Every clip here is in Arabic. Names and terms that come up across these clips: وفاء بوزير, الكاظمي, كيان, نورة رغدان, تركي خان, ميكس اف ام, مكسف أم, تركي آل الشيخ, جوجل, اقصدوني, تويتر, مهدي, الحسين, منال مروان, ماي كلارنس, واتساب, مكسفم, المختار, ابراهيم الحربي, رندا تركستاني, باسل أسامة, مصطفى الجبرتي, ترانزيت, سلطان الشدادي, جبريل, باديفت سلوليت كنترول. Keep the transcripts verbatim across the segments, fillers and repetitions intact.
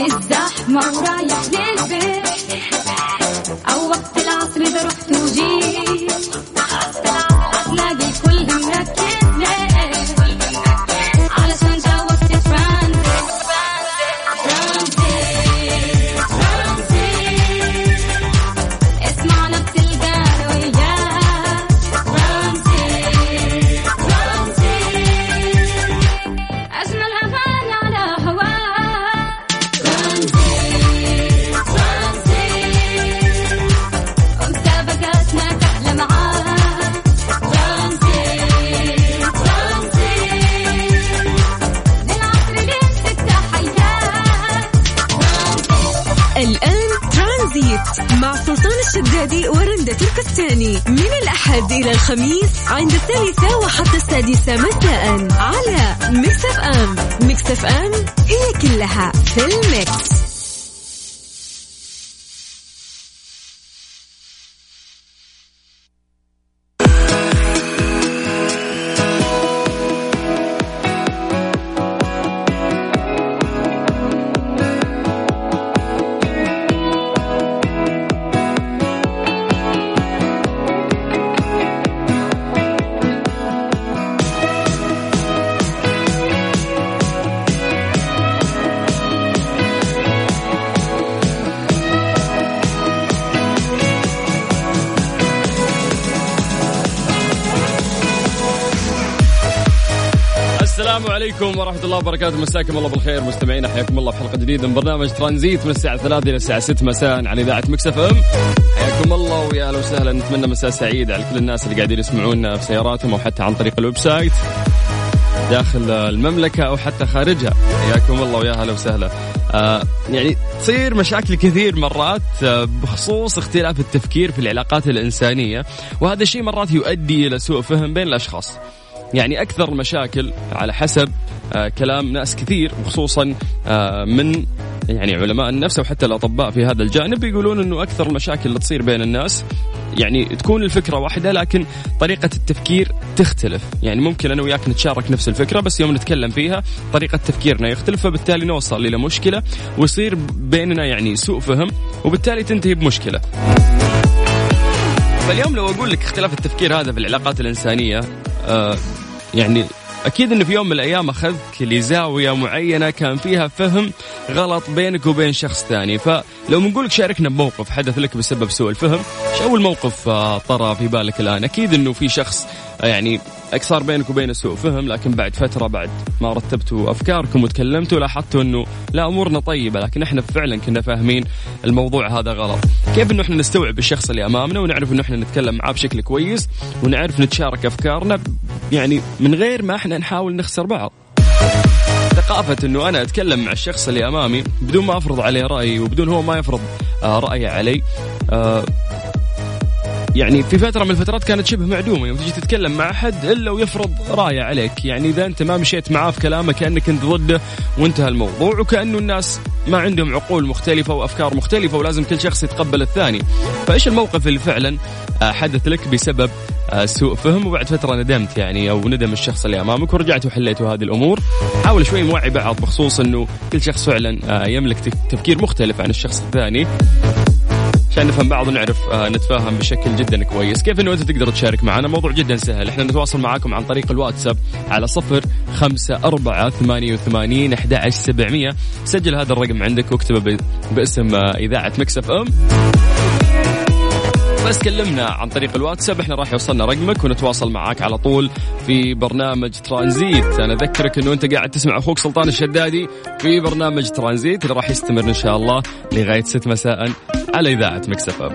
في الزحمة ورايح للبيت أو وقت العصر إذا رحت وجيت هتلاقي الكل مركز ليه علشان جوزت ترانزيت ترانزيت ترانزيت اسمعنا بتلقانا وياك ترانزيت ترانزيت أجمل أغاني على هواك ترانزيت ترانزيت ومسابقاتنا تحلى معاك ترانزيت ترانزيت للعصر لين تفتح حياك ترانزيت. الآن ترانزيت مع سلطان الشدادي ورندا تركستاني من الأحد إلى الخميس عند الثالثة وحتى السادسة مساء على مكسف أم. مكسف أم هي كلها في المكس. السلام عليكم ورحمة الله وبركاته، مساكم الله بالخير مستمعين، حياكم الله في حلقة جديدة من برنامج ترانزيت من الساعة ثلاثة إلى الساعة ستة مساء على إذاعة مكسفم. حياكم الله ويا أهلا وسهلا، نتمنى مساء سعيد على كل الناس اللي قاعدين يسمعونا في سياراتهم أو حتى عن طريق الويب سايت داخل المملكة أو حتى خارجها. حياكم الله ويا أهلا وسهلا. آه يعني تصير مشاكل كثير مرات آه بخصوص اختلاف التفكير في العلاقات الإنسانية، وهذا الشيء مرات يؤدي إلى سوء فهم بين الأشخاص. يعني أكثر المشاكل على حسب آه كلام ناس كثير، وخصوصا آه من يعني علماء النفس وحتى الأطباء في هذا الجانب، يقولون أنه أكثر المشاكل اللي تصير بين الناس يعني تكون الفكرة واحدة لكن طريقة التفكير تختلف. يعني ممكن أنا وياك نتشارك نفس الفكرة بس يوم نتكلم فيها طريقة تفكيرنا يختلف، فبالتالي نوصل إلى مشكلة ويصير بيننا يعني سوء فهم، وبالتالي تنتهي بمشكلة. فاليوم لو أقول لك اختلاف التفكير هذا في العلاقات الإنسانية، آه يعني أكيد أنه في يوم من الأيام أخذك لزاوية معينة كان فيها فهم غلط بينك وبين شخص ثاني. فلو منقولك شاركنا بموقف حدث لك بسبب سوء الفهم، إيش أول موقف آه طرى في بالك الآن؟ أكيد أنه في شخص آه يعني أكثر بينك وبين سوء فهم، لكن بعد فترة بعد ما رتبتوا أفكاركم وتكلمتوا لاحظتوا أنه لا أمورنا طيبة، لكن إحنا فعلا كنا فاهمين الموضوع هذا غلط. كيف أنه إحنا نستوعب الشخص اللي أمامنا ونعرف أنه إحنا نتكلم معاه بشكل كويس ونعرف نتشارك أفكارنا يعني من غير ما إحنا نحاول نخسر بعض؟ ثقافة أنه أنا أتكلم مع الشخص اللي أمامي بدون ما أفرض عليه رأيي وبدون هو ما يفرض آه رأيه علي. آه يعني في فترة من الفترات كانت شبه معدومة، يوم تجي تتكلم مع أحد إلا ويفرض رأيه عليك، يعني إذا أنت ما مشيت معاه في كلامه كأنك أنت ضده وانتهى الموضوع، وكأنه الناس ما عندهم عقول مختلفة وأفكار مختلفة ولازم كل شخص يتقبل الثاني. فإيش الموقف اللي فعلا حدث لك بسبب سوء فهم وبعد فترة ندمت يعني أو ندم الشخص اللي أمامك ورجعت وحليتوا هذه الأمور؟ حاول شوي نوعي بعض بخصوص أنه كل شخص فعلا يملك تفكير مختلف عن الشخص الثاني عشان نفهم بعض ونعرف نتفاهم بشكل جدا كويس. كيف انه انت تقدر تشارك معنا؟ موضوع جدا سهل، احنا نتواصل معاكم عن طريق الواتساب على صفر خمسة أربعة ثمانية ثمانية واحد واحد سبعمية. سجل هذا الرقم عندك واكتبه باسم إذاعة مكسف أم، بس كلمنا عن طريق الواتساب احنا راح يوصلنا رقمك ونتواصل معاك على طول في برنامج ترانزيت. انا اذكرك انه انت قاعد تسمع اخوك سلطان الشدادي في برنامج ترانزيت اللي راح يستمر ان شاء الله لغاية ستة مساء على إذاعة مكسفم.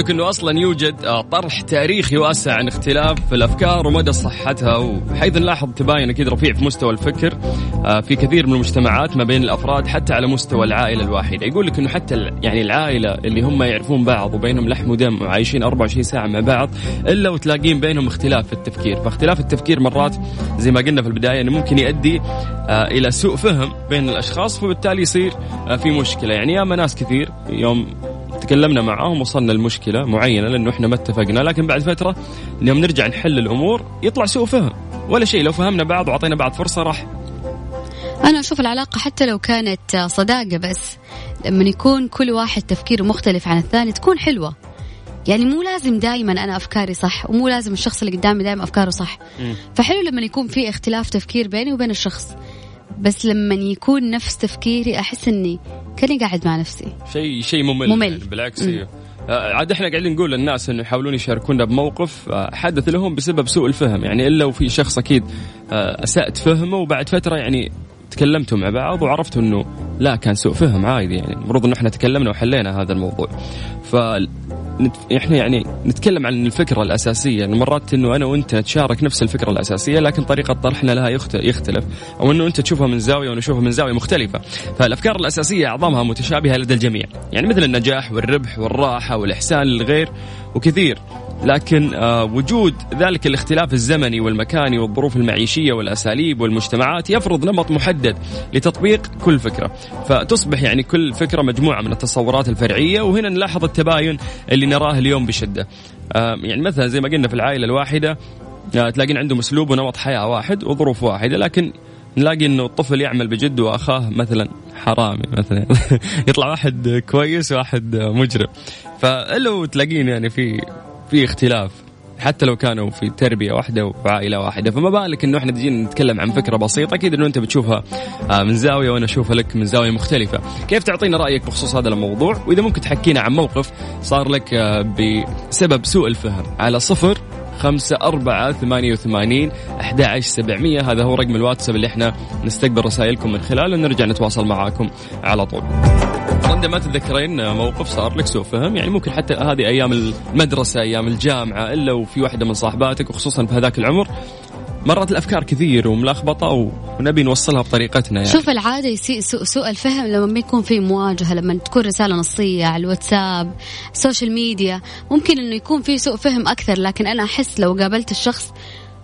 لك أنه أصلا يوجد طرح تاريخي واسع عن اختلاف الأفكار ومدى صحتها، وحيث نلاحظ تباين أكيد رفيع في مستوى الفكر في كثير من المجتمعات ما بين الأفراد حتى على مستوى العائلة الواحدة. يقول لك أنه حتى يعني العائلة اللي هم يعرفون بعض وبينهم لحم ودم وعايشين أربعة وعشرين ساعة مع بعض إلا وتلاقين بينهم اختلاف في التفكير. فاختلاف التفكير مرات زي ما قلنا في البداية أنه ممكن يؤدي إلى سوء فهم بين الأشخاص، وبالتالي يصير في مشكلة. يعني ياما ناس كثير يوم تكلمنا معاهم وصلنا لمشكلة معينة لأنه إحنا ما اتفقنا، لكن بعد فترة يوم نرجع نحل الأمور يطلع سوء فهم ولا شيء. لو فهمنا بعض وعطينا بعض فرصة راح. أنا أشوف العلاقة حتى لو كانت صداقة، بس لما يكون كل واحد تفكيره مختلف عن الثاني تكون حلوة. يعني مو لازم دائما أنا أفكاري صح، ومو لازم الشخص اللي قدامي دائما أفكاره صح. م. فحلو لما يكون في اختلاف تفكير بيني وبين الشخص، بس لما يكون نفس تفكيري أحس أني كاني قاعد مع نفسي. شيء شيء ممل, ممل. يعني بالعكس هي عاد احنا قاعدين نقول للناس انه يحاولون يشاركونا بموقف حدث لهم بسبب سوء الفهم، يعني الا وفي شخص اكيد اسأت فهمه وبعد فتره يعني تكلمتوا مع بعض وعرفتوا انه لا كان سوء فهم عادي، يعني المفروض انه احنا تكلمنا وحلينا هذا الموضوع. ف احنا يعني نتكلم عن الفكره الاساسيه، يعني مرات انه انا وانت نتشارك نفس الفكره الاساسيه لكن طريقه طرحنا لها يختلف، او انه انت تشوفها من زاويه وانا اشوفها من زاويه مختلفه. فالافكار الاساسيه اعظمها متشابهه لدى الجميع، يعني مثل النجاح والربح والراحه والاحسان للغير وكثير، لكن وجود ذلك الاختلاف الزمني والمكاني والظروف المعيشية والأساليب والمجتمعات يفرض نمط محدد لتطبيق كل فكرة، فتصبح يعني كل فكرة مجموعة من التصورات الفرعية. وهنا نلاحظ التباين اللي نراه اليوم بشدة. يعني مثلا زي ما قلنا في العائلة الواحدة تلاقين عندهم أسلوب ونمط حياة واحد وظروف واحدة، لكن نلاقي أنه الطفل يعمل بجد وأخاه مثلا حرامي مثلا يطلع واحد كويس واحد مجرم. فلو تلاقين يعني في في اختلاف حتى لو كانوا في تربية واحدة وعائلة واحدة، فما بالك إنه إحنا تجينا نتكلم عن فكرة بسيطة أكيد إنه أنت بتشوفها من زاوية وأنا أشوفها لك من زاوية مختلفة. كيف تعطينا رأيك بخصوص هذا الموضوع؟ وإذا ممكن تحكينا عن موقف صار لك بسبب سوء الفهم على صفر خمسة أربعة ثمانية وثمانين أحد عشر سبعمية. هذا هو رقم الواتساب اللي إحنا نستقبل رسائلكم من خلاله ونرجع نتواصل معاكم على طول. رندا ما تتذكرين موقف صار لك سوء فهم؟ يعني ممكن حتى هذه أيام المدرسة أيام الجامعة، إلا وفي واحدة من صاحباتك وخصوصا في هذاك العمر مرات الأفكار كثير وملخبطة ونبي نوصلها بطريقتنا. يعني شوف العادة يسيء سوء الفهم لما يكون في مواجهة، لما تكون رسالة نصية على الواتساب السوشيال ميديا ممكن أنه يكون في سوء فهم أكثر، لكن أنا أحس لو قابلت الشخص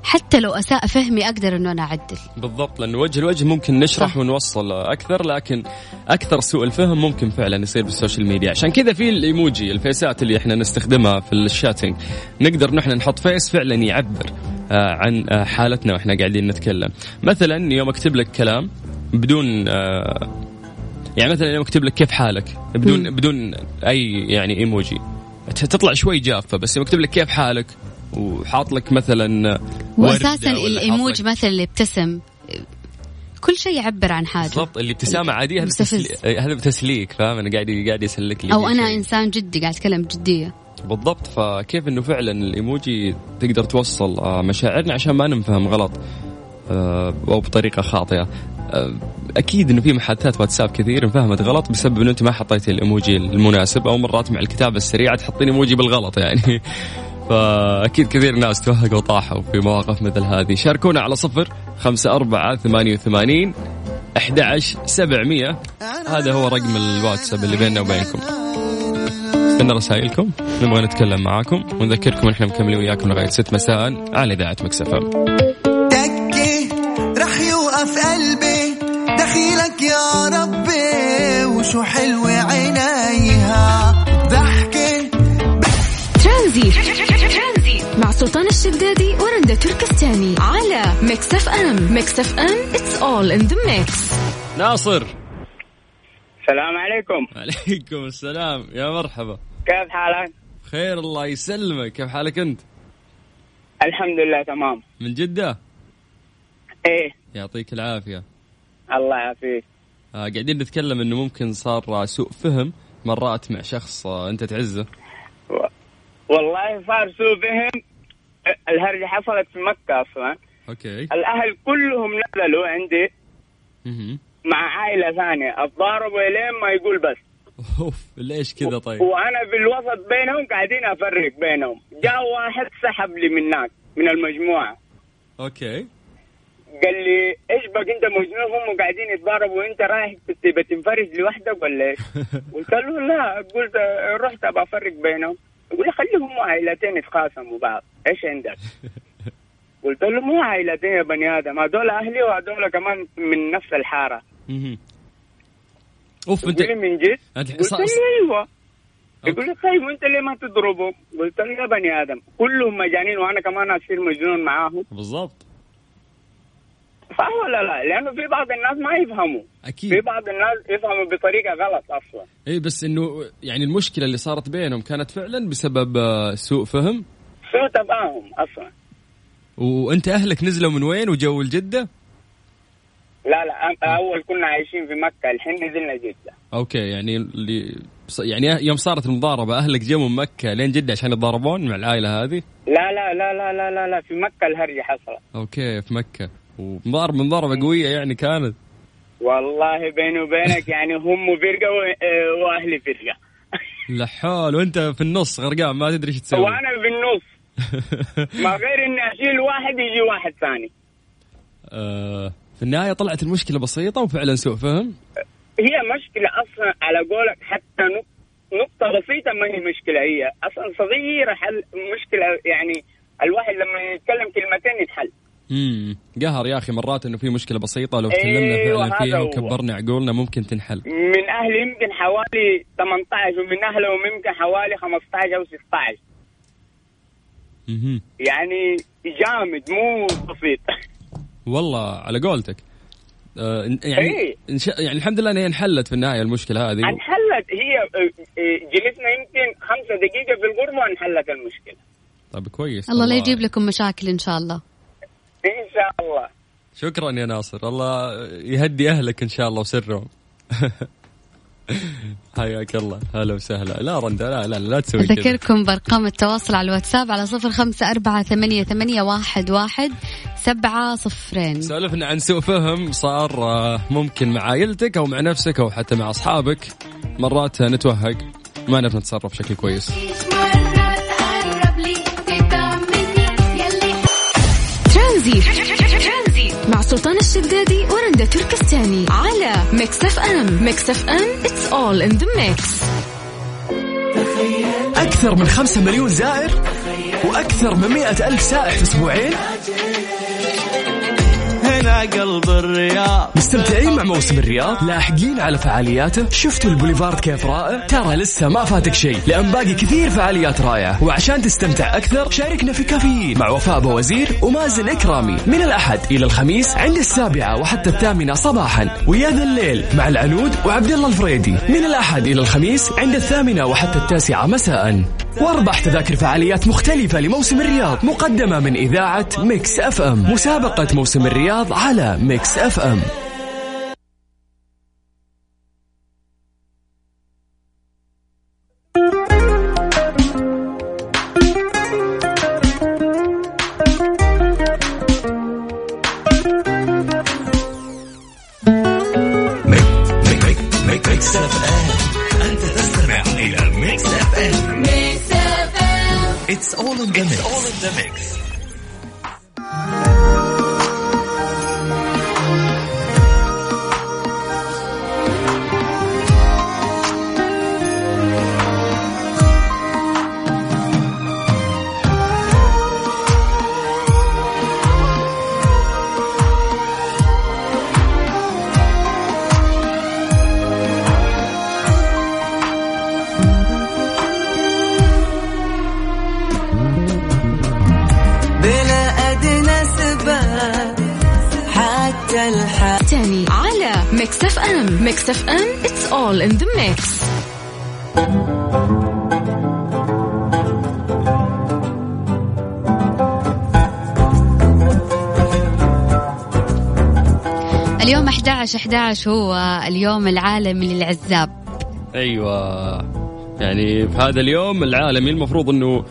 حتى لو أساء فهمي أقدر أنه أنا أعدل. بالضبط، لأنه وجه لوجه ممكن نشرح صح. ونوصل أكثر، لكن أكثر سوء الفهم ممكن فعلا يصير بالسوشيال ميديا. عشان كذا في الإيموجي الفيسات اللي إحنا نستخدمها في الشاتينج نقدر نحن نحط فيس فعلا يعبر عن حالتنا وإحنا قاعدين نتكلم. مثلا يوم أكتب لك كلام بدون يعني مثلا يوم أكتب لك كيف حالك بدون بدون أي يعني إيموجي تطلع شوي جافة، بس يوم أكتب لك كيف حالك وحاط لك مثلا وأساسا الإيموج مثلا اللي ابتسم كل شيء يعبر عن حاجة. بالضبط، اللي ابتسامة عادية هذا بتسليك، فاهم؟ أنا قاعد قاعد يسلك لي أو أنا شيء. إنسان جدي قاعد أتكلم جدية. بالضبط، فكيف إنه فعلا الإيموجي تقدر توصل مشاعرنا عشان ما نفهم غلط أو بطريقة خاطئة. أكيد إنه في محادثات واتساب كثير فهمت غلط بسبب إنه أنت ما حطيت الإيموجي المناسب، أو مرات مع الكتابة السريعة تحطين إيموجي بالغلط يعني. فأكيد كثير ناس توهقوا وطاحوا في مواقف مثل هذه. شاركونا على صفر خمسة أربعة ثمانية وثمانين أحد عشر سبعمية. هذا هو رقم الواتساب اللي بيننا وبينكم. استنى رسائلكم، نبغى نتكلم معاكم ونذكركم إحنا مكملين وياكم لغاية ست مساء على إذاعة مكسفم. دكي رح يوقف قلبي دخيلك يا ربي وشو حلو عينيها ضحكي ترانزيت مع سلطان الشدادي ورندا تركستاني على مكسف أم. مكسف أم it's all in the mix. ناصر، السلام عليكم. عليكم السلام، يا مرحبا، كيف حالك؟ خير الله يسلمك، كيف حالك أنت؟ الحمد لله تمام. من جدة؟ إيه. يعطيك العافية. الله يعافيك. آه قاعدين نتكلم إنه ممكن صار سوء فهم مرات مع شخص أنت تعزه. و... والله صار سوء فهم. الهرجة حصلت في مكة أصلا. أوكي. الأهل كلهم نزلوا عندي مع عائلة ثانية، اتضاربوا لين ما يقول بس. اوف ليش كذا؟ طيب وانا بالوسط بينهم قاعدين افرق بينهم، جاء واحد سحب لي من هناك من المجموعه. اوكي قال لي ايش بك انت مجنون، هم قاعدين يتضاربوا وانت رايح تبي تنفرج لوحدك ولا ايش؟ قلت له لا، قلت رحت ابى افرق بينهم. يقول لي خليهم عائلتين يتخاصموا بعض، ايش عندك؟ قلت له مو عائلتين يا بني ادم، هذول اهلي وهذول كمان من نفس الحاره. اوف انت من جد؟ قلت له ايوه. يقول لي طيب وانت ليه ما تضربهم؟ قلت له يا بني ادم كلهم مجانين وانا كمان اصير مجنون معاهم. بالضبط صح ولا لا؟ لأنه في بعض الناس ما يفهموا، أكيد في بعض الناس يفهموا بطريقة غلط أصلا. إيه بس إنه يعني المشكلة اللي صارت بينهم كانت فعلا بسبب سوء فهم، سوء تفاهم أصلا. وأنت أهلك نزلوا من وين وجو الجدة؟ لا لا أول كنا عايشين في مكة، الحين نزلنا جدة. أوكي يعني اللي يعني يوم صارت المضاربة أهلك جموا من مكة لين جدة عشان يتضاربون مع العائلة هذه؟ لا لا لا لا لا لا, لا. في مكة الهرجة حصلت. أوكي في مكة، ومضارب من ضربة قوية يعني كانت. والله بيني وبينك يعني هم فرقة وأهلي فرقة. لحال وأنت في النص غرقان ما تدري إيش تسوي. وأنا في النص ما غير إني أشيل واحد يجي واحد ثاني. آه في النهاية طلعت المشكلة بسيطة وفعلا سوء فهم. هي مشكلة أصلا على قولك، حتى نقطة بسيطة ما هي مشكلة، هي أصلا صغيرة حل مشكلة، يعني الواحد لما يتكلم كلمتين يتحل. امم قهر يا اخي مرات انه في مشكله بسيطه لو تكلمنا فعلا فيها وكبرنا عقولنا ممكن تنحل. من اهلي يمكن حوالي ثمانية عشر ومن اهله يمكن حوالي خمسة عشر او ستة عشر. اها يعني جامد مو بسيط. والله على قولتك آه يعني إيه؟ يعني الحمد لله انها انحلت في النهايه المشكله هذه. انحلت، هي جلسنا يمكن خمسة دقيقه في الغرفه انحلت المشكله. طيب كويس، الله لا يجيب لكم مشاكل ان شاء الله. إن شاء الله. شكرا يا ناصر، الله يهدي أهلك إن شاء الله وسرهم. حياك الله، هلا وسهلا. لا رندا لا لا لا تسوي كذا. أذكركم بأرقام التواصل على الواتساب على صفر خمسة أربعة ثمانية ثمانية واحد واحد سبعة صفرين. سولفنا عن سوء فهم صار ممكن مع عائلتك أو مع نفسك أو حتى مع أصحابك، مرات نتوهق ما نعرف نتصرف بشكل كويس. ترانزيت مع سلطان الشدادي ورندا تركستاني على مكسف أم. مكسف أم it's all in the mix. أكثر من خمسة مليون زائر وأكثر من مئة ألف سائح في أسبوعين هنا قلب الرياض. مستمتعين مع موسم الرياض، لاحقين على فعالياته. شفتوا البوليفارد كيف رائع؟ ترى لسه ما فاتك شيء لأن باقي كثير فعاليات رائعة. وعشان تستمتع أكثر شاركنا في كافيين مع وفاء بوزير ومازن إكرامي من الأحد إلى الخميس عند السابعة وحتى الثامنة صباحا، ويا ذا الليل مع العنود وعبد الله الفريدي من الأحد إلى الخميس عند الثامنة وحتى التاسعة مساء. واربح تذاكر فعاليات مختلفة لموسم الرياض مقدمة من إذاعة ميكس أف أم. مسابقة موسم الرياض على ميكس أف أم. اليوم أحد عشر أحد عشر هو اليوم العالمي للعزاب. أيوة يعني في هذا اليوم العالمي المفروض أنه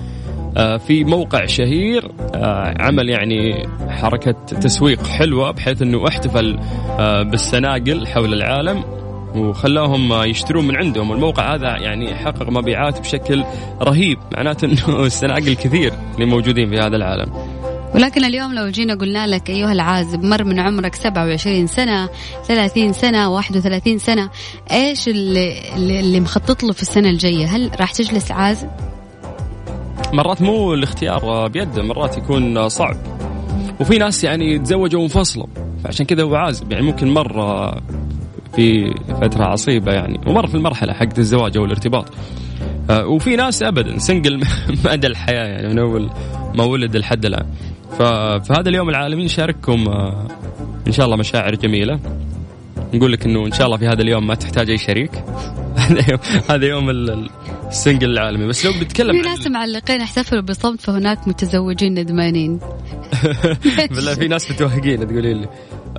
في موقع شهير عمل يعني حركة تسويق حلوة بحيث أنه احتفل بالسناقل حول العالم وخلاهم يشترون من عندهم. الموقع هذا يعني حقق مبيعات بشكل رهيب، معناته أنه استنعق الكثير اللي موجودين في هذا العالم. ولكن اليوم لو جينا قلنا لك أيها العازب مر من عمرك سبعة وعشرين سنة ثلاثين سنة واحد وثلاثين سنة، إيش اللي, اللي مخطط له في السنة الجاية؟ هل راح تجلس عازب؟ مرات مو الاختيار بيده، مرات يكون صعب، وفي ناس يعني تزوجوا وانفصلوا فعشان كذا هو عازب. يعني ممكن مرة في فترة عصيبة يعني، ومر في المرحلة حقت الزواج أو الارتباط. وفي ناس أبدا سنجل مدى الحياة، يعني من أول ما ولد لحد الآن. فهذا اليوم العالمي شارككم إن شاء الله مشاعر جميلة، نقول لك إنه إن شاء الله في هذا اليوم ما تحتاج أي شريك. هذا يوم هذا يوم السنجل العالمي. بس لو بتكلم في ناس معلقين احتفلوا بصمت، فهناك متزوجين ندمانين. بالله في ناس متوهقين تقولي لي.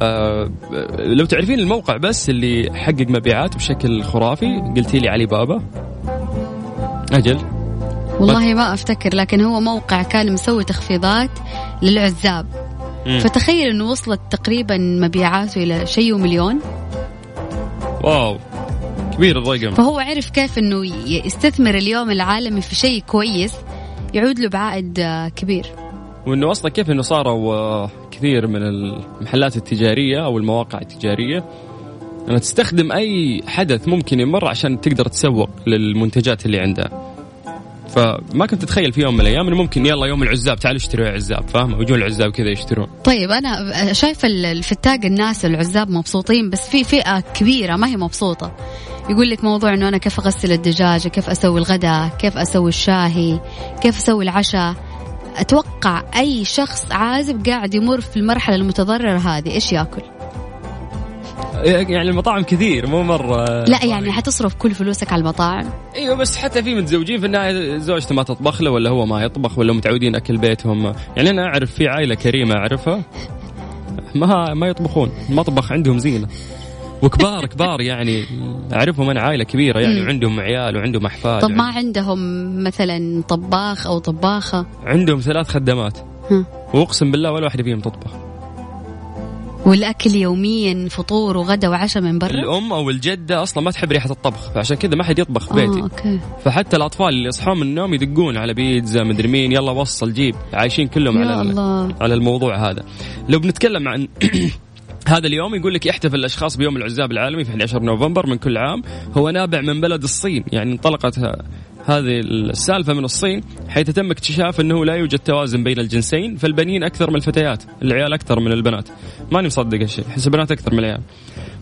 آه لو تعرفين الموقع بس اللي حقق مبيعات بشكل خرافي، قلتي لي علي بابا. أجل والله ما أفتكر، لكن هو موقع كان مسوي تخفيضات للعزاب. مم. فتخيل أنه وصلت تقريبا مبيعاته إلى شيء ومليون. واو كبير الرقم. فهو عرف كيف أنه يستثمر اليوم العالمي في شيء كويس يعود له بعائد كبير، وأنه أصلا كيف أنه صاروا كثير من المحلات التجارية أو المواقع التجارية أنها تستخدم أي حدث ممكن يمر عشان تقدر تسوق للمنتجات اللي عندها. فما كنت تتخيل في يوم من الأيام إنه ممكن يلا يوم العزاب تعالوا اشتروا عزاب، فاهمة؟ وجون العزاب كذا يشترون. طيب أنا شايفة الفتاق الناس العزاب مبسوطين، بس في فئة كبيرة ما هي مبسوطة. يقول لك موضوع إنه أنا كيف أغسل الدجاجة، كيف أسوي الغداء، كيف أسوي الشاهي، كيف أسوي العشاء. أتوقع أي شخص عازب قاعد يمر في المرحلة المتضررة هذه إيش يأكل؟ يعني المطاعم كثير مو مرة، لا يعني حتصرف كل فلوسك على المطاعم. ايوه بس حتى في متزوجين في النهاية زوجته ما تطبخ له، ولا هو ما يطبخ، ولا متعودين أكل بيتهم. يعني أنا أعرف في عائلة كريمة أعرفها ما ما يطبخون، المطبخ عندهم زينة، وكبار كبار يعني أعرفهم أنا، عائلة كبيرة يعني، وعندهم عيال وعندهم أحفاد. طب ما عندهم مثلا طباخ أو طباخة؟ عندهم ثلاث خدمات، وأقسم بالله ولا واحدة فيهم تطبخ. والأكل يوميا فطور وغدا وعشاء من برا. الأم أو الجدة أصلا ما تحب ريحة الطبخ، فعشان كذا ما حد يطبخ بيتي. أوكي. فحتى الأطفال اللي يصحون من النوم يدقون على بيتزا مدري مين، يلا وصل جيب، عايشين كلهم على على الموضوع هذا. لو بنتكلم عن هذا اليوم، يقول لك يحتفل الأشخاص بيوم العزاب العالمي في أحد عشر نوفمبر من كل عام. هو نابع من بلد الصين، يعني انطلقت هذه السالفة من الصين، حيث تم اكتشاف أنه لا يوجد توازن بين الجنسين، فالبنين أكثر من الفتيات، العيال أكثر من البنات. ماني مصدق هالشيء، أحس البنات أكثر من العيال.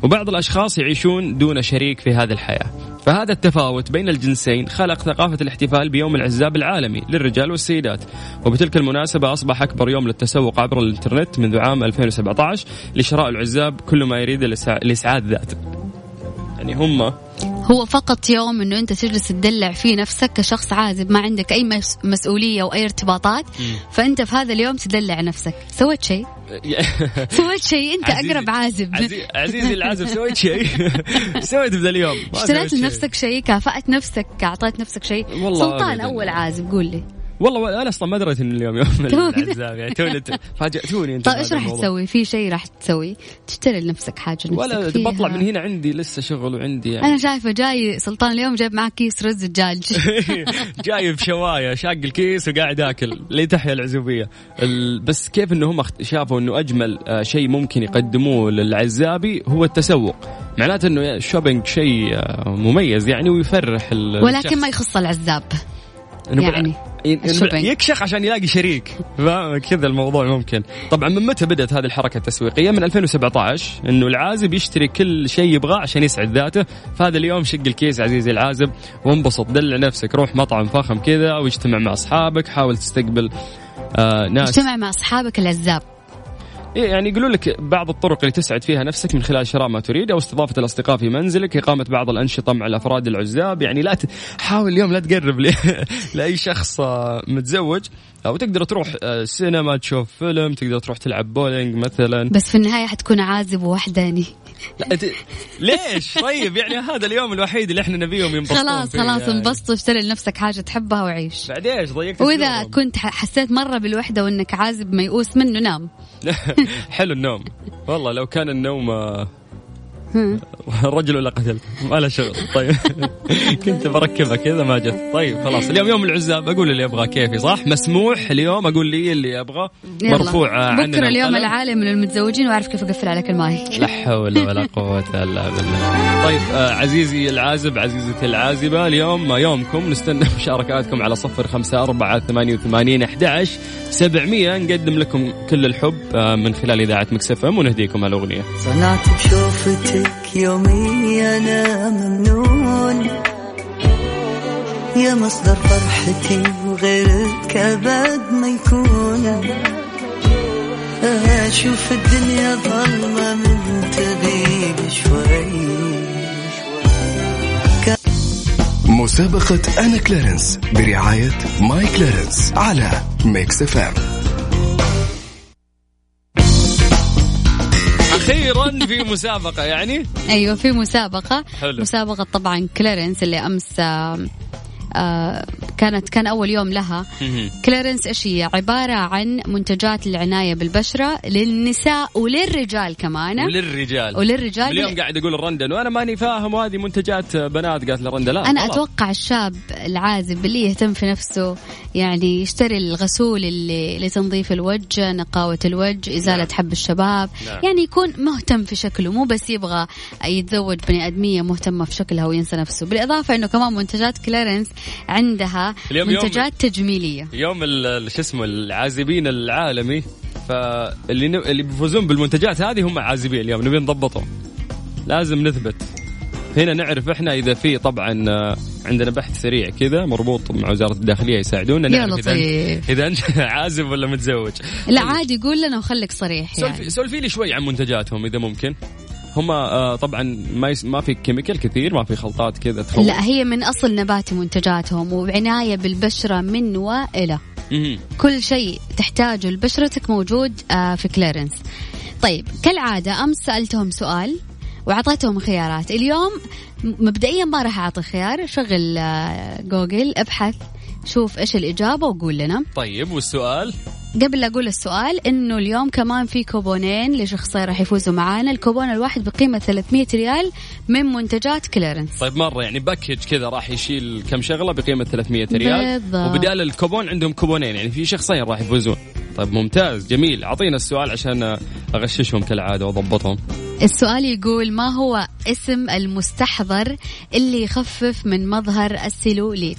وبعض الأشخاص يعيشون دون شريك في هذه الحياة، فهذا التفاوت بين الجنسين خلق ثقافة الاحتفال بيوم العزاب العالمي للرجال والسيدات. وبتلك المناسبة أصبح أكبر يوم للتسوق عبر الإنترنت منذ عام ألفين وسبعة عشر لشراء العزاب كل ما يريد لإسعاد ذاته. يعني هم هو فقط يوم أنه أنت تجلس تدلع فيه نفسك كشخص عازب، ما عندك أي مسؤولية وأي ارتباطات، فأنت في هذا اليوم تدلع نفسك. سويت شيء سويت شيء أنت أقرب عازب. عزيزي, عزيزي العازب سويت شيء سويت بذا اليوم، اشتريت لنفسك شيء، كافأت نفسك، أعطيت نفسك شيء. سلطان أول عازب قول لي. والله أنا أصلا ما دريت إن اليوم يوم العزاب، يعني توني فاجأتوني. طيب إيش راح تسوي؟ في شيء راح تسوي؟ تشتري لنفسك حاجة نفسك ولا فيها؟ بطلع من هنا عندي لسه شغل وعندي يعني. أنا شايفة جاي سلطان اليوم جايب معك كيس رز الدجاج. جاي بشواية شاق الكيس وقاعد آكل. ليه تحيا العزوبية. بس كيف إنه هم شافوا إنه أجمل شيء ممكن يقدموه للعزابي هو التسوق، معناته إنه الشوبينج شيء مميز يعني ويفرح الشخص. ولكن ما يخص العزاب يعني يكشخ عشان يلاقي شريك، فكذا الموضوع ممكن. طبعا من متى بدأت هذه الحركة التسويقية؟ من ألفين وسبعة عشر، انه العازب يشتري كل شيء يبغاه عشان يسعد ذاته. فهذا اليوم شق الكيس عزيزي العازب وانبسط، دلع نفسك، روح مطعم فخم كذا واجتمع مع اصحابك، حاول تستقبل آه ناس، اجتمع مع اصحابك العزاب. يعني يقولوا لك بعض الطرق اللي تسعد فيها نفسك من خلال شراء ما تريد أو استضافة الأصدقاء في منزلك، إقامة بعض الأنشطة مع الأفراد العزاب. يعني لا ت... حاول اليوم لا تقرب لي... لأي شخص متزوج، أو تقدر تروح سينما تشوف فيلم، تقدر تروح تلعب بولينج مثلا. بس في النهاية حتكون عازب ووحداني. ت... ليش طيب؟ يعني هذا اليوم الوحيد اللي احنا نبيهم ينبسطون. خلاص خلاص انبسط، اشتري لنفسك حاجة تحبها وعيش. بعد ايش ضيقت. وإذا كنت حسيت مرة بالوحدة وإنك عازب ميؤوس منه، نام. حلو النوم. والله لو كان النوم الرجل ولا قتل ما له شغل. طيب كنت بركبها كذا ما جت. طيب خلاص اليوم يوم العزاب، اقول اللي ابغى كيفي صح، مسموح اليوم اقول لي اللي ابغى، مرفوع عننا بكره اليوم العالم للمتزوجين واعرف كيف اقفل عليك الماي. لا حول ولا قوه الا بالله. طيب عزيزي العازب عزيزتي العازبه، اليوم يومكم، نستنى مشاركاتكم على صفر خمسة أربعة ثمانية ثمانين أحد عشر سبعمية. نقدم لكم كل الحب من خلال اذاعه مكسفم ونهديكم هالاغنيه. صنعت بشوفتك يومي انا ممنون، يا مصدر فرحتي وغيرك ابد ما يكون. اشوف الدنيا ظلمه من تغيب شوي. مسابقة أنا كلارنس برعاية ماي كلارنس على ميكس اف ام. أخيرا في مسابقة يعني؟ أيوة في مسابقة حلو. مسابقة طبعا كلارنس اللي أمس آه كانت كان أول يوم لها. كلارنس إيش هي؟ عبارة عن منتجات للعناية بالبشرة للنساء وللرجال كمان. وللرجال وللرجال اليوم قاعد أقول لرندا وأنا ماني فاهم وهذه منتجات بنات، قالت لرندا لا أنا طبعا. أتوقع الشاب العازب اللي يهتم في نفسه يعني يشتري الغسول اللي لتنظيف الوجه، نقاوة الوجه، إزالة نعم. حب الشباب نعم. يعني يكون مهتم في شكله، مو بس يبغى يتزوج بني أدمية مهتمة في شكلها وينسى نفسه. بالإضافة إنه كمان منتجات كلارنس عندها منتجات تجميلية. يوم شو اسمه العازبين العالمي، فاللي نب... اللي بيفوزون بالمنتجات هذه هم عازبين اليوم. نبي نضبطهم، لازم نثبت هنا نعرف احنا اذا في طبعا عندنا بحث سريع كذا مربوط مع وزارة الداخلية يساعدونا نعرف اذا انت عازب ولا متزوج. لا عادي قول لنا وخليك صريح يعني. سولفي لي شوي عن منتجاتهم اذا ممكن. هما طبعا ما يس... ما في كيميكال كثير، ما في خلطات كذا تفوق. لا هي من أصل نباتي منتجاتهم، وعناية بالبشرة من وإلى كل شيء تحتاجه لبشرتك موجود في كلارنس. طيب كالعادة أمس سألتهم سؤال وعطيتهم خيارات، اليوم مبدئيا ما راح أعطي خيار، شغل جوجل ابحث شوف إيش الإجابة وقول لنا. طيب والسؤال؟ قبل أقول السؤال إنه اليوم كمان في كوبونين لشخصين راح يفوزوا معانا، الكوبون الواحد بقيمة ثلاثمية ريال من منتجات كلارنس. طيب مرة يعني باكج كذا راح يشيل كم شغلة بقيمة ثلاثمية ريال بيضة. وبدال الكوبون عندهم كوبونين يعني في شخصين راح يفوزون. طيب ممتاز جميل، أعطينا السؤال عشان أغششهم كالعادة وضبطهم. السؤال يقول ما هو اسم المستحضر اللي يخفف من مظهر السلوليت؟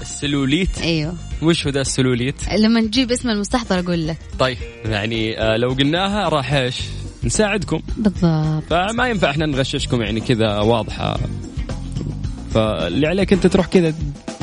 السلوليت ايوه وش هو ذا السلوليت؟ لما نجيب اسم المستحضر اقول لك. طيب يعني لو قلناها راح ايش نساعدكم بالضبط، فما ينفع احنا نغششكم يعني كذا واضحه، فاللي عليك انت تروح كذا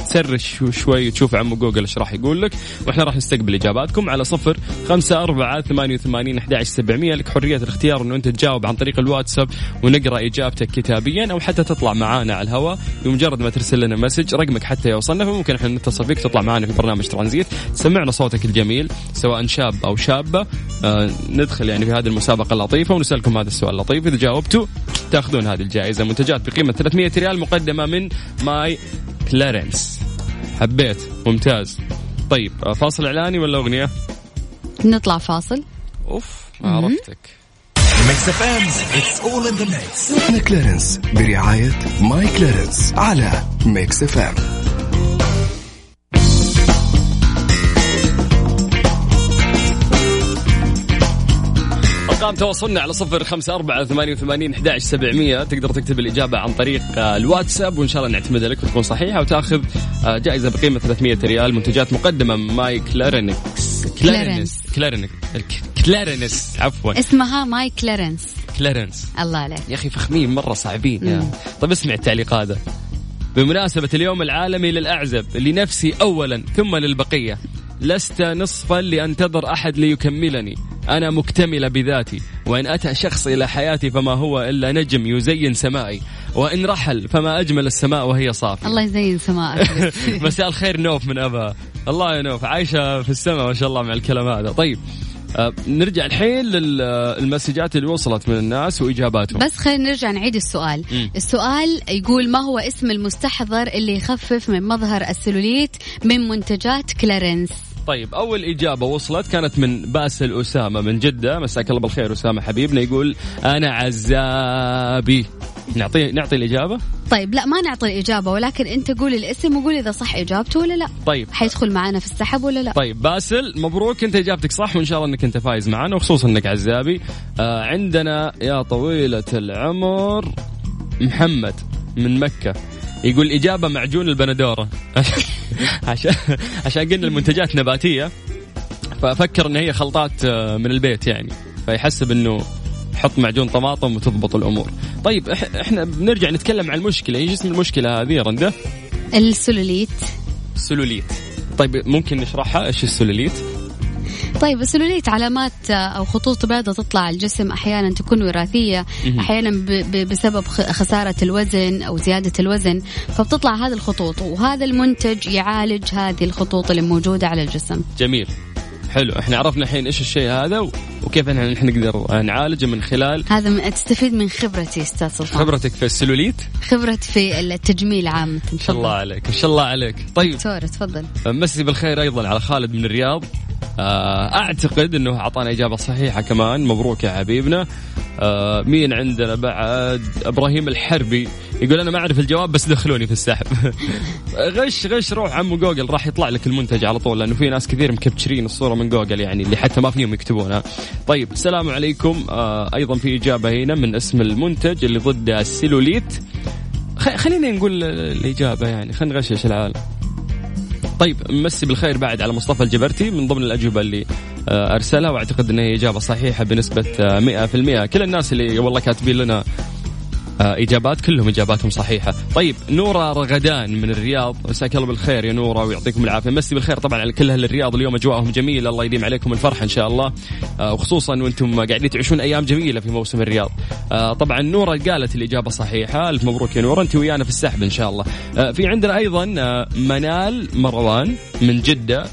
تسرش شوي وتشوف عمو جوجل ايش راح يقول لك، واحنا راح نستقبل اجاباتكم على صفر خمسة أربعة ثمانية ثمانين أحد عشر سبعمية. لك حريه الاختيار انه انت تجاوب عن طريق الواتساب ونقرا اجابتك كتابيا، او حتى تطلع معانا على الهواء بمجرد ما ترسل لنا مسج رقمك حتى يوصلنا، فممكن احنا نتصل بك تطلع معانا في برنامج ترانزيت، تسمعنا صوتك الجميل سواء شاب او شابه. آه ندخل يعني في هذه المسابقه اللطيفه ونسالكم هذا السؤال اللطيف، اذا جاوبتوا تاخذون هذه الجائزه منتجات بقيمه ثلاثمية ريال مقدمه من ماي كلارنس. حبيت ممتاز. طيب فاصل إعلاني ولا أغنية؟ نطلع فاصل. أوف ما عرفتك. أنا كلارنس برعاية ماي كلارنس على ميكس اف ام. تواصلنا على صفر خمسة أربعة ثمانية ثمانين أحد عشر سبعمية. تقدر تكتب الإجابة عن طريق الواتساب وإن شاء الله نعتمد لك وتكون صحيحة وتأخذ جائزة بقيمة ثلاثمية ريال منتجات مقدمة ماي كلارنس. كلارنس كلارنس كلارنس عفوا اسمها ماي كلارنس كلارنس. الله عليك يا أخي فخمين مرة صعبين يعني. طب اسمع التعليق هذا بمناسبة اليوم العالمي للأعزب، لنفسي أولا ثم للبقية، لست نصفا لأنتظر أحد ليكملني، أنا مكتملة بذاتي، وإن أتى شخص إلى حياتي فما هو إلا نجم يزين سمائي، وإن رحل فما أجمل السماء وهي صافية. الله يزين سمائك. مساء الخير نوف من أبها. الله يا نوف عايشة في السماء ما شاء الله مع الكلام هذا. طيب أه نرجع الحين للمسجات اللي وصلت من الناس وإجاباتهم، بس خلينا نرجع نعيد السؤال. م. السؤال يقول ما هو اسم المستحضر اللي يخفف من مظهر السلوليت من منتجات كلارنس؟ طيب أول إجابة وصلت كانت من باسل أسامة من جدة. مساك الله بالخير أسامة حبيبنا، يقول أنا عزابي. نعطي نعطي الإجابة؟ طيب لا ما نعطي الإجابة، ولكن أنت قول الاسم وقول إذا صح إجابته ولا لا. طيب حيدخل معنا في السحب ولا لا؟ طيب باسل مبروك، أنت إجابتك صح وإن شاء الله أنك أنت فايز معنا، وخصوصا أنك عزابي. آه عندنا يا طويلة العمر محمد من مكة يقول إجابة معجون البندورة عشان عشان قلنا المنتجات نباتية، ففكر إن هي خلطات من البيت يعني، فيحسب إنه حط معجون طماطم وتضبط الأمور. طيب إحنا بنرجع نتكلم عن المشكلة، إيش اسم المشكلة هذه رندا؟ السلوليت. السلوليت. طيب ممكن نشرحها إيش السلوليت؟ طيب السلوليت علامات أو خطوط باردة تطلع على الجسم، أحيانا تكون وراثية، أحيانا بسبب خسارة الوزن أو زيادة الوزن، فبتطلع هذه الخطوط، وهذا المنتج يعالج هذه الخطوط اللي موجودة على الجسم. جميل، حلو. احنا عرفنا الحين ايش الشيء هذا وكيف احنا نقدر نعالجه من خلال هذا. من تستفيد من خبرتي استاذ سلطان، خبرتك في السلوليت، خبرتي في التجميل عامة. ان شاء الله عليك، ان شاء الله عليك. طيب دكتور تفضل. مسي بالخير ايضا على خالد من الرياض، اعتقد انه اعطانا اجابه صحيحه كمان، مبروك يا حبيبنا. أه مين عندنا بعد؟ ابراهيم الحربي يقول انا ما اعرف الجواب بس دخلوني في السحب. غش غش، روح عمو جوجل راح يطلع لك المنتج على طول، لانه في ناس كثير مكبتشرين الصوره من جوجل يعني، اللي حتى ما فيهم يكتبونها. طيب السلام عليكم. أه ايضا في اجابه هنا من اسم المنتج اللي ضد السلوليت، خلينا نقول الاجابه يعني، خلينا نغشش العالم. طيب مسي بالخير بعد على مصطفى الجبرتي من ضمن الأجوبة اللي أرسلها، وأعتقد أنها إجابة صحيحة بنسبة مئة بالمئة. كل الناس اللي والله كاتبين لنا إجابات كلهم إجاباتهم صحيحة. طيب نورة رغدان من الرياض، مساك الله بالخير يا نورة ويعطيكم العافية. مسي بالخير طبعا على كل أهل الرياض، اليوم أجواءهم جميلة، الله يديم عليكم الفرح إن شاء الله، وخصوصا وأنتم قاعدين تعيشون أيام جميلة في موسم الرياض. طبعا نورة قالت الإجابة صحيحة، ألف مبروك يا نورة، أنت ويانا في السحب إن شاء الله. في عندنا أيضا منال مروان من جدة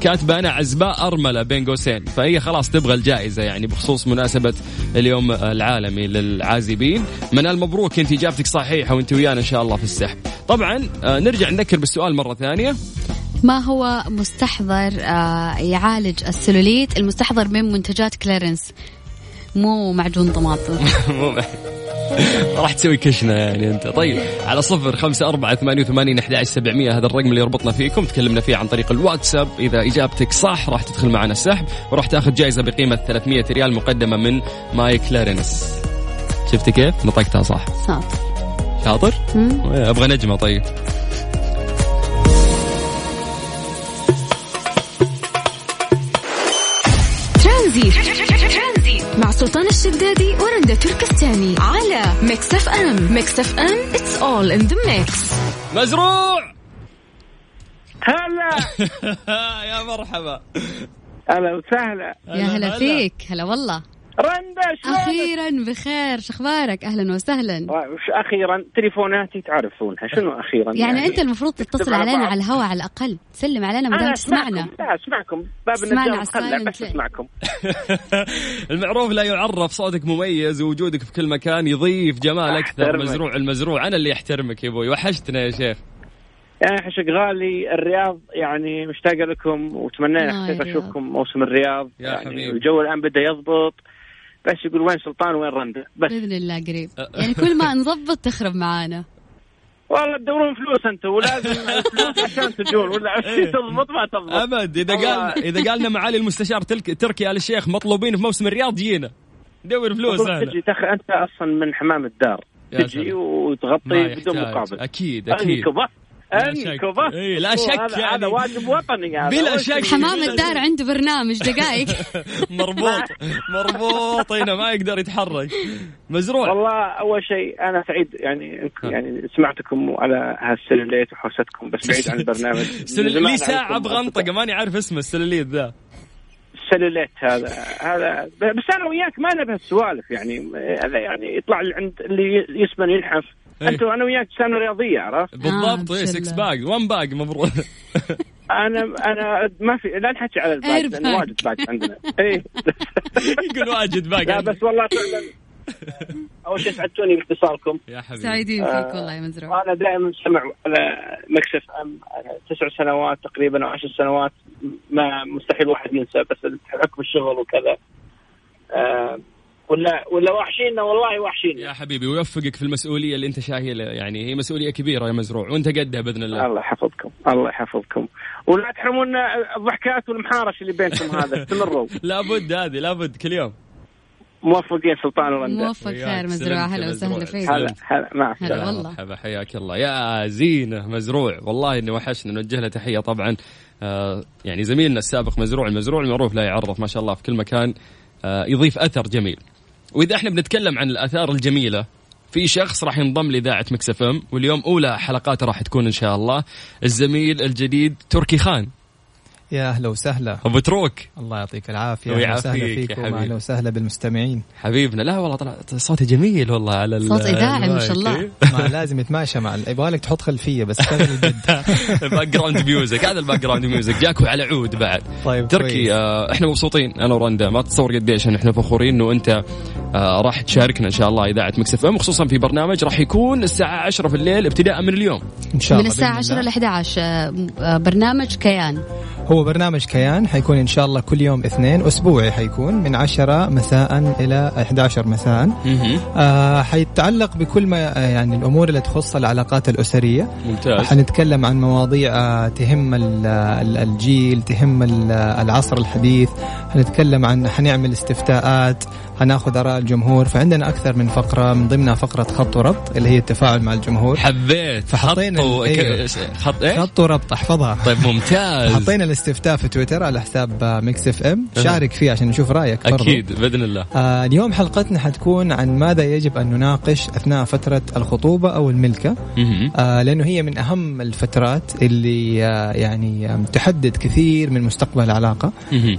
كاتبة أنا عزباء أرملة بين قوسين، فهي خلاص تبغى الجائزة يعني بخصوص مناسبة اليوم العالمي للعازبين. منال مبروك، أنت إجابتك صحيحة وأنت ويانا إن شاء الله في السحب. طبعا نرجع نذكر بالسؤال مرة ثانية، ما هو مستحضر يعالج السلوليت؟ المستحضر من منتجات كلارنس، مو معجون طماطم. راح تسوي كشنة يعني أنت. طيب على صفر خمسة أربعة ثمانية وثمانين أحد عشر سبعمية، هذا الرقم اللي ربطنا فيكم تكلمنا فيه عن طريق الواتساب. إذا إجابتك صح راح تدخل معنا السحب، وراح تأخذ جائزة بقيمة ثلاثمية ريال مقدمة من ماي كلارنس. شفت كيف نطقتها صح؟ شاطر شاطر. أبغى نجمة. طيب ترانزيت مع سلطان الشدادي ورندا تركستاني على مكسف أم. مكسف أم it's all in the mix. مزروع هلا. يا مرحبا، هلا وسهلا، يا هلا فيك. هلا والله رندا، أخيرا بخير، شخبارك؟ أهلا وسهلا. أخيرا تليفوناتي تعرفونها شنو أخيرا يعني, يعني أنت المفروض تتصل علينا على الهواء على الأقل، تسلم علينا مدام تسمعنا. لا أسمعكم، باب النجاح مخلع بس أسمعكم. المعروف لا يعرف، صوتك مميز ووجودك في كل مكان يضيف جمال أكثر. مزروع المزروع، أنا اللي أحترمك يا بوي، وحشتنا يا شيخ. يا حشق غالي الرياض، يعني مشتاق لكم وتمنى أشوفكم موسم الرياض يعني. الجو الآن بدأ يضبط، بس يقول وين سلطان وين رندا، بس بإذن الله قريب يعني كل ما نظبط تخرب معانا. والله تدورون فلوس أنتوا، ولازم الفلوس عشان تجون ولا عشان تضبط ما تضبط أبد. إذا قال إذا قالنا معالي المستشار تركي آل الشيخ مطلوبين في موسم الرياض، جينا ندور فلوس. تجي تخ أنت أصلا من حمام الدار، تجي وتغطي بدون مقابل. أكيد أكيد الكوبا، إيه لا شك هذا يعني، هذا واجب وطني يعني بلا شك. حمام الدار عنده برنامج دقائق. مربوط مربوط هنا ما يقدر يتحرك. مزروع والله أول شيء أنا سعيد يعني يعني سمعتكم على هالسلوليت وحوستكم، بس بعيد عن البرنامج. سلولي ساعة أبغى أنطق ماني عارف اسمه، السلوليت ذا السلوليت هذا هذا بس أنا وياك ما نبه السوالف يعني، هذا يعني يطلع عند اللي يسمن ينحف. أنتوا أنا وياك سنة رياضية عرفت بالضبط. إيه سكس باج وان باج مبروك. أنا أنا ما في لا نحكي على الباج لأن واجد باج عندنا. إيه يقول واجد باج. لا بس والله فعلا أول شيء سعدتوني باتصالكم. يا حبيبي. سعيدين فيك والله يا مزروع. أنا دائما أستمع على مكسف أم تسع سنوات تقريبا أو عشر سنوات ما مستحيل واحد ينسى، بس حكم الشغل وكذا أه ولا ولا وحشينا والله وحشينا. يا حبيبي ويوفقك في المسؤولية اللي أنت شايلها، يعني هي مسؤولية كبيرة يا مزروع وأنت قدها بإذن الله. الله يحفظكم الله يحفظكم، ولا تحرمونا الضحكات والمحارش اللي بينكم هذا تمروا. لابد هذه لابد كل يوم. موفقين سلطان ورندا. موفق خير مزروع، هلا وسهلا فيك. هلا هلا مرحبا والله. مرحبا حياك الله يا زينة مزروع، والله إني وحشنا، نوجه له تحية طبعا. آه يعني زميلنا السابق مزروع، المزروع المعروف لا يعرف ما شاء الله في كل مكان، آه يضيف أثر جميل. وإذا احنا بنتكلم عن الآثار الجميلة، في شخص راح ينضم لإذاعة مكسفم واليوم أولى حلقاته راح تكون إن شاء الله الزميل الجديد تركي خان. يا أهلا وسهلا أبو تروك، الله يعطيك العافية. وسهلا فيك وأهلا وسهلا بالمستمعين حبيبنا. لا والله طلع صوتي جميل والله على صوت إذاعي ما شاء الله. ما لازم يتماشى مع يبغالك تحط خلفية بس كذا الجد الباك جراوند ميوزك، هذا الباك جراوند ميوزك جاكو على عود بعد. طيب تركي آه احنا مبسوطين أنا ورندا، ما تتصور قديش احنا فخورين إنه أنت آه راح تشاركنا إن شاء الله إذاعة مكسفم، وخصوصا في برنامج راح يكون الساعة عشرة في الليل ابتداء من اليوم إن شاء الله، من الساعة عشرة إلى إحدى عشر. برنامج كيان، هو برنامج كيان حيكون إن شاء الله كل يوم اثنين أسبوعي، حيكون من عشرة مساء إلى إحدى عشر مساء. آه حيتعلق بكل ما يعني الأمور اللي تخص العلاقات الأسرية. ممتاز. حنتكلم عن مواضيع تهم الجيل، تهم العصر الحديث، حنتكلم عن حنعمل استفتاءات، هناخذ آراء الجمهور، فعندنا أكثر من فقرة من ضمنها فقرة خط وربط اللي هي التفاعل مع الجمهور. حبيت فحطينا خط إيه؟ خط وربط أحفظها. طيب ممتاز. حطينا الاستفتاء في تويتر على حساب ميكس اف ام، شارك فيه عشان نشوف رأيك برضو. أكيد بإذن الله. آه اليوم حلقتنا حتكون عن ماذا يجب أن نناقش أثناء فترة الخطوبة أو الملكة، آه لأنه هي من أهم الفترات اللي آه يعني تحدد كثير من مستقبل العلاقة.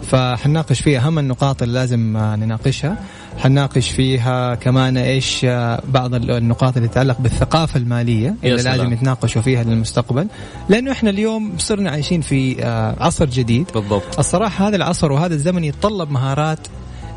فحنناقش فيها أهم النقاط اللي لازم آه نناقشها، حنناقش فيها كمان إيش بعض النقاط اللي تتعلق بالثقافة المالية اللي لازم نتناقشوا فيها للمستقبل، لأنه إحنا اليوم صرنا عايشين في عصر جديد. بالضبط. الصراحة هذا العصر وهذا الزمن يتطلب مهارات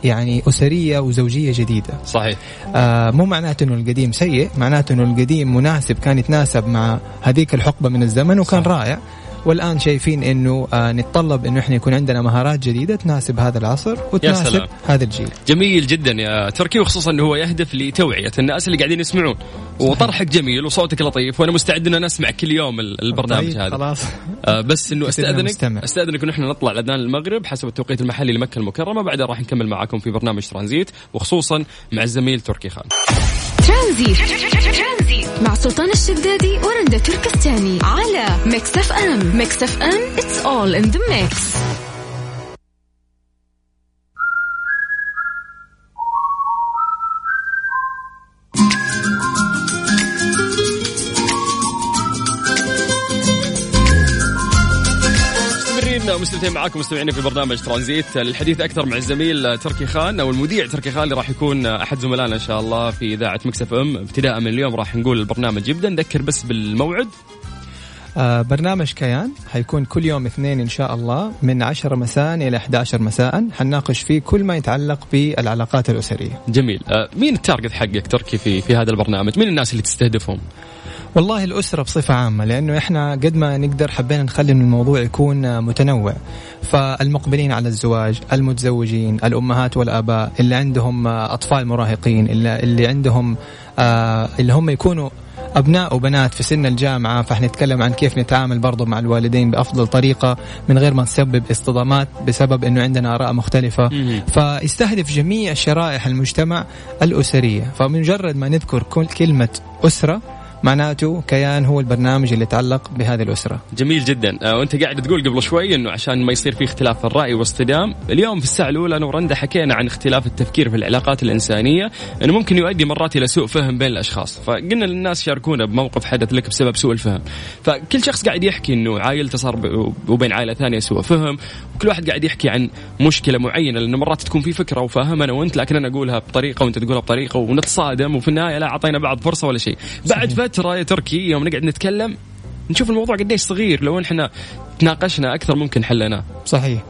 يعني أسرية وزوجية جديدة. صحيح. آه مو معناته إنه القديم سيء، معناته إنه القديم مناسب، كان يتناسب مع هذيك الحقبة من الزمن وكان صحيح. رائع. والآن شايفين إنه آه نتطلب إنه إحنا يكون عندنا مهارات جديدة تناسب هذا العصر وتناسب هذا الجيل. جميل جدا يا تركي، وخصوصا إنه هو يهدف لتوعية الناس اللي قاعدين يسمعون. صحيح. وطرحك جميل وصوتك لطيف، وأنا مستعد إن أنا أسمع كل يوم البرنامج. طيب هذا خلاص. آه بس إنه أستأذنك مستمع. أستأذنك إن إحنا نطلع لأذان المغرب حسب التوقيت المحلي لمكة المكرمة، بعدها راح نكمل معاكم في برنامج ترانزيت وخصوصا مع الزميل تركي خان. ترانزيت مع سلطان الشدادي ورندا تركستاني على ميكس اف ام. ميكس اف ام it's all in the mix. مستمتعين معاكم مستمعينا في برنامج ترانزيت، للحديث أكثر مع الزميل تركي خان أو المذيع تركي خان اللي راح يكون أحد زملائنا إن شاء الله في إذاعة مكسف أم. ابتداء من اليوم راح نقول البرنامج يبدأ، نذكر بس بالموعد. آه برنامج كيان حيكون كل يوم اثنين إن شاء الله من عشرة مساء إلى إحدى عشر مساء، حنناقش فيه كل ما يتعلق بالعلاقات الأسرية. جميل. آه مين التارجت حقك تركي في في هذا البرنامج؟ مين الناس اللي تستهدفهم؟ والله الأسرة بصفة عامة، لأنه إحنا قد ما نقدر حبينا نخلي الموضوع يكون متنوع، فالمقبلين على الزواج، المتزوجين، الأمهات والآباء اللي عندهم أطفال مراهقين، اللي عندهم اللي هم يكونوا أبناء وبنات في سن الجامعة، فإحنا نتكلم عن كيف نتعامل برضو مع الوالدين بأفضل طريقة من غير ما نسبب اصطدامات بسبب أنه عندنا آراء مختلفة. فيستهدف جميع شرائح المجتمع الأسرية، فمجرد ما نذكر كل كلمة أسرة معناته كيان هو البرنامج اللي يتعلق بهذه الأسرة. جميل جدا. وانت قاعد تقول قبل شوي انه عشان ما يصير في اختلاف الرأي واصطدام، اليوم في الساعة الأولى انا ورندا حكينا عن اختلاف التفكير في العلاقات الإنسانية، انه ممكن يؤدي مرات الى سوء فهم بين الأشخاص. فقلنا للناس شاركونا بموقف حدث لك بسبب سوء الفهم، فكل شخص قاعد يحكي انه عائلته صار وبين عائلة ثانية سوء فهم، وكل واحد قاعد يحكي عن مشكلة معينة، لأنه مرات تكون في فكرة وفاهم انا وانت، لكن انا اقولها بطريقة وانت تقولها بطريقة ونتصادم، وفي النهاية لا اعطينا بعض فرصة ولا شيء. بعد ترى يا تركي يوم نقعد نتكلم نشوف الموضوع قديش صغير لو احنا تناقشنا أكثر ممكن حلنا. صحيح.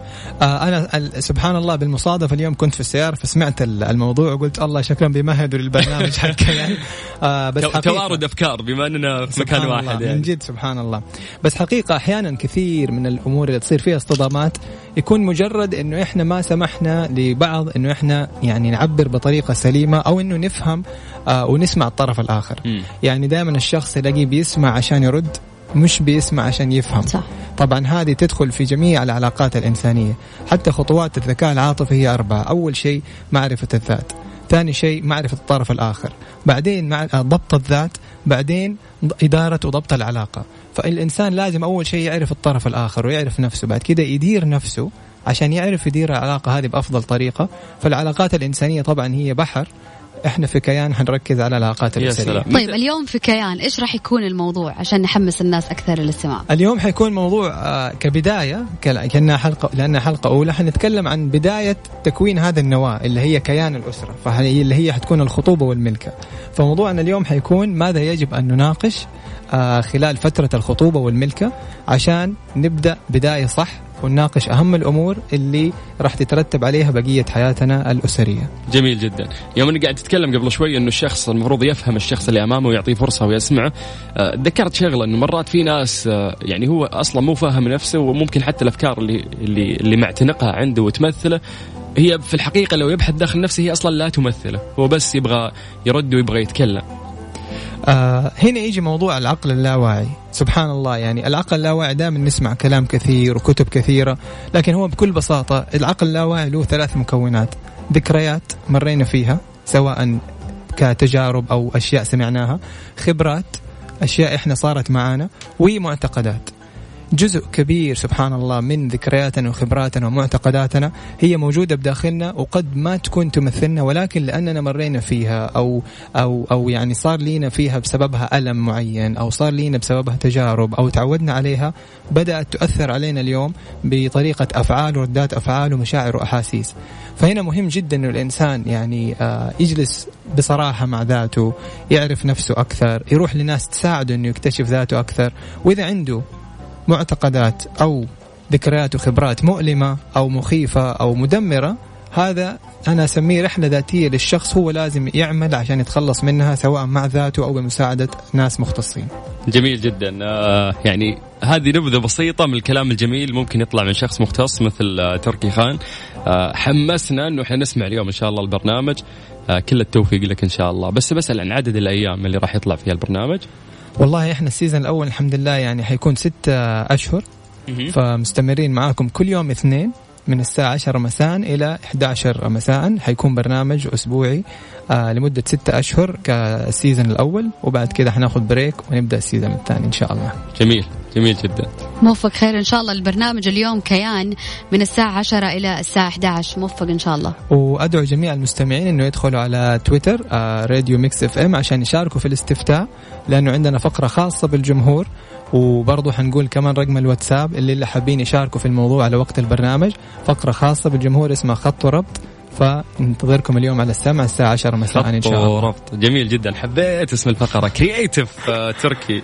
آه أنا سبحان الله بالمصادفة اليوم كنت في السيارة فسمعت الموضوع وقلت الله شكرا بمهدوا للبرنامج حق كيان. آه بس توارد أفكار بما أننا في مكان واحد يعني. من جد سبحان الله. بس حقيقة أحيانا كثير من الأمور اللي تصير فيها اصطدامات يكون مجرد أنه إحنا ما سمحنا لبعض أنه إحنا يعني نعبر بطريقة سليمة أو أنه نفهم آه ونسمع الطرف الآخر. م. يعني دائما الشخص يلاقي بيسمع عشان يرد مش بيسمع عشان يفهم. صح. طبعا هذه تدخل في جميع العلاقات الإنسانية. حتى خطوات الذكاء العاطفي هي أربعة. أول شيء معرفة الذات، ثاني شيء معرفة الطرف الآخر، بعدين مع ضبط الذات، بعدين إدارة وضبط العلاقة. فالإنسان لازم أول شيء يعرف الطرف الآخر ويعرف نفسه، بعد كده يدير نفسه عشان يعرف يدير العلاقة هذه بأفضل طريقة. فالعلاقات الإنسانية طبعا هي بحر، احنا في كيان حنركز على العلاقات الإنسانية. طيب اليوم في كيان ايش راح يكون الموضوع عشان نحمس الناس اكثر للاستماع؟ اليوم حيكون موضوع كبداية كأنها حلقة، لأنها حلقة اولى حنتكلم عن بداية تكوين هذا النواة اللي هي كيان الأسرة، فهي اللي هي حتكون الخطوبة والملكة. فموضوعنا اليوم حيكون ماذا يجب ان نناقش خلال فترة الخطوبة والملكة عشان نبدأ بداية صح ونناقش أهم الأمور اللي راح تترتب عليها بقية حياتنا الأسرية. جميل جدا. يوم أنا قاعد تتكلم قبل شوي أنه الشخص المفروض يفهم الشخص اللي أمامه ويعطيه فرصة ويسمعه، ذكرت شغلة أنه مرات في ناس يعني هو أصلا مو فاهم نفسه، وممكن حتى الأفكار اللي اللي, اللي معتنقها عنده وتمثله هي في الحقيقة لو يبحث داخل نفسه هي أصلا لا تمثله، هو بس يبغى يرد ويبغى يتكلم. آه هنا يجي موضوع العقل اللاواعي. سبحان الله، يعني العقل اللاواعي دائما نسمع كلام كثير وكتب كثيرة، لكن هو بكل بساطة العقل اللاواعي له ثلاث مكونات: ذكريات مرينا فيها سواء كتجارب أو أشياء سمعناها، خبرات أشياء إحنا صارت معانا، ومعتقدات. جزء كبير سبحان الله من ذكرياتنا وخبراتنا ومعتقداتنا هي موجودة بداخلنا وقد ما تكون تمثلنا، ولكن لأننا مرينا فيها أو أو أو يعني صار لينا فيها بسببها ألم معين أو صار لينا بسببها تجارب أو تعودنا عليها، بدأت تؤثر علينا اليوم بطريقة أفعال وردات أفعال ومشاعر وأحاسيس. فهنا مهم جدا أن الإنسان يعني يجلس بصراحة مع ذاته، يعرف نفسه أكثر، يروح لناس تساعده أنه يكتشف ذاته أكثر. وإذا عنده معتقدات أو ذكريات وخبرات مؤلمة أو مخيفة أو مدمرة، هذا أنا أسميه رحلة ذاتية للشخص، هو لازم يعمل عشان يتخلص منها سواء مع ذاته أو بمساعدة ناس مختصين. جميل جدا. آه يعني هذه نبذة بسيطة من الكلام الجميل ممكن يطلع من شخص مختص مثل آه تركي خان. آه حمسنا أنه إحنا نسمع اليوم إن شاء الله البرنامج. آه كل التوفيق لك إن شاء الله. بس بسأل عن عدد الأيام اللي راح يطلع فيها البرنامج. والله إحنا السيزن الأول الحمد لله يعني حيكون ستة أشهر، فمستمرين معاكم كل يوم اثنين من الساعة عشرة مساء إلى إحدى عشر مساء، حيكون برنامج أسبوعي آه لمدة ستة أشهر كالسيزن الأول، وبعد كده حناخد بريك ونبدأ السيزن الثاني إن شاء الله. جميل جميل جدا. موفق خير إن شاء الله. البرنامج اليوم كيان من الساعة عشرة إلى الساعة إحدى عشر. موفق إن شاء الله. وأدعو جميع المستمعين إنه يدخلوا على تويتر آه راديو ميكس اف ام عشان يشاركوا في الاستفتاء، لأنه عندنا فقرة خاصة بالجمهور. وبرضه حنقول كمان رقم الواتساب اللي اللي حابين يشاركوا في الموضوع على وقت البرنامج، فقرة خاصة بالجمهور اسمها خط وربط. فننتظركم اليوم على السمع الساعة عشرة مساء إن شاء الله. ربط. جميل جدا. حبيت اسم الفقرة كرياتيف تركي.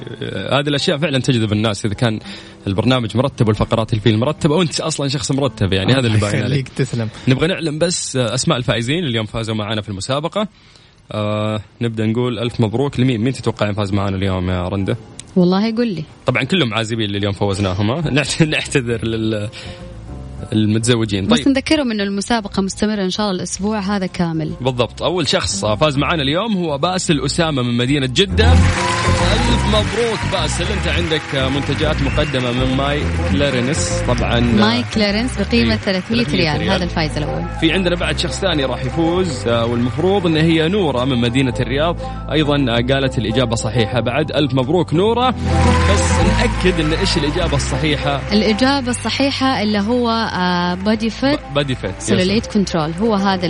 هذه الأشياء فعلا تجذب الناس إذا كان البرنامج مرتب والفقرات اللي فيه مرتبة، وأنت أصلا شخص مرتب يعني. هذا اللي باين عليك. تسلم. نبغى نعلم بس أسماء الفائزين اليوم فازوا معنا في المسابقة. آه نبدأ نقول ألف مبروك لمين؟ مين تتوقعين فاز معنا اليوم يا رندا؟ والله يقول لي طبعا كلهم عازبين اللي اليوم فوزناهم. نعتذر لل المتزوجين. طيب. بس نذكرهم إنه المسابقة مستمرة إن شاء الله الأسبوع هذا كامل. بالضبط. أول شخص فاز معنا اليوم هو باسل أسامة من مدينة جدة. ألف مبروك باسل، أنت عندك منتجات مقدمة من ماي كلارنس. طبعا ماي كلارنس بقيمة ثلاثمية ريال. هذا الفائز الأول. في عندنا بعد شخص ثاني راح يفوز، والمفروض إن هي نورة من مدينة الرياض، أيضا قالت الإجابة صحيحة بعد. ألف مبروك نورة. بس نأكد إن إيش الإجابة الصحيحة؟ الإجابة الصحيحة اللي هو باديفت سلوليت كنترول، هو هذا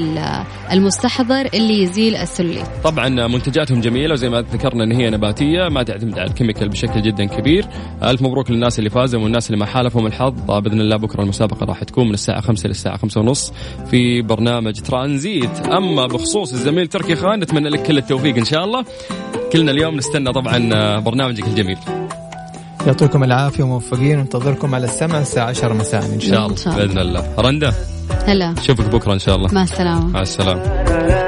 المستحضر اللي يزيل السلوليت. طبعا منتجاتهم جميلة، وزي ما ذكرنا ان هي نباتية ما تعتمد على الكيميكال بشكل جدا كبير. ألف مبروك للناس اللي فازوا والناس اللي ما حالفهم الحظ. بإذن الله بكرة المسابقة راح تكون من الساعة خمسة للساعة خمسة ونص في برنامج ترانزيت. أما بخصوص الزميل تركي خان، نتمنى لك كل التوفيق إن شاء الله. كلنا اليوم نستنى طبعا برنامجك الجميل. يعطيكم العافية وموفقين، وننتظركم على السمع الساعة عشرة مساء إن شاء الله بإذن الله. رندا هلا، شوفك بكرة إن شاء الله. مع السلامة. مع السلامة.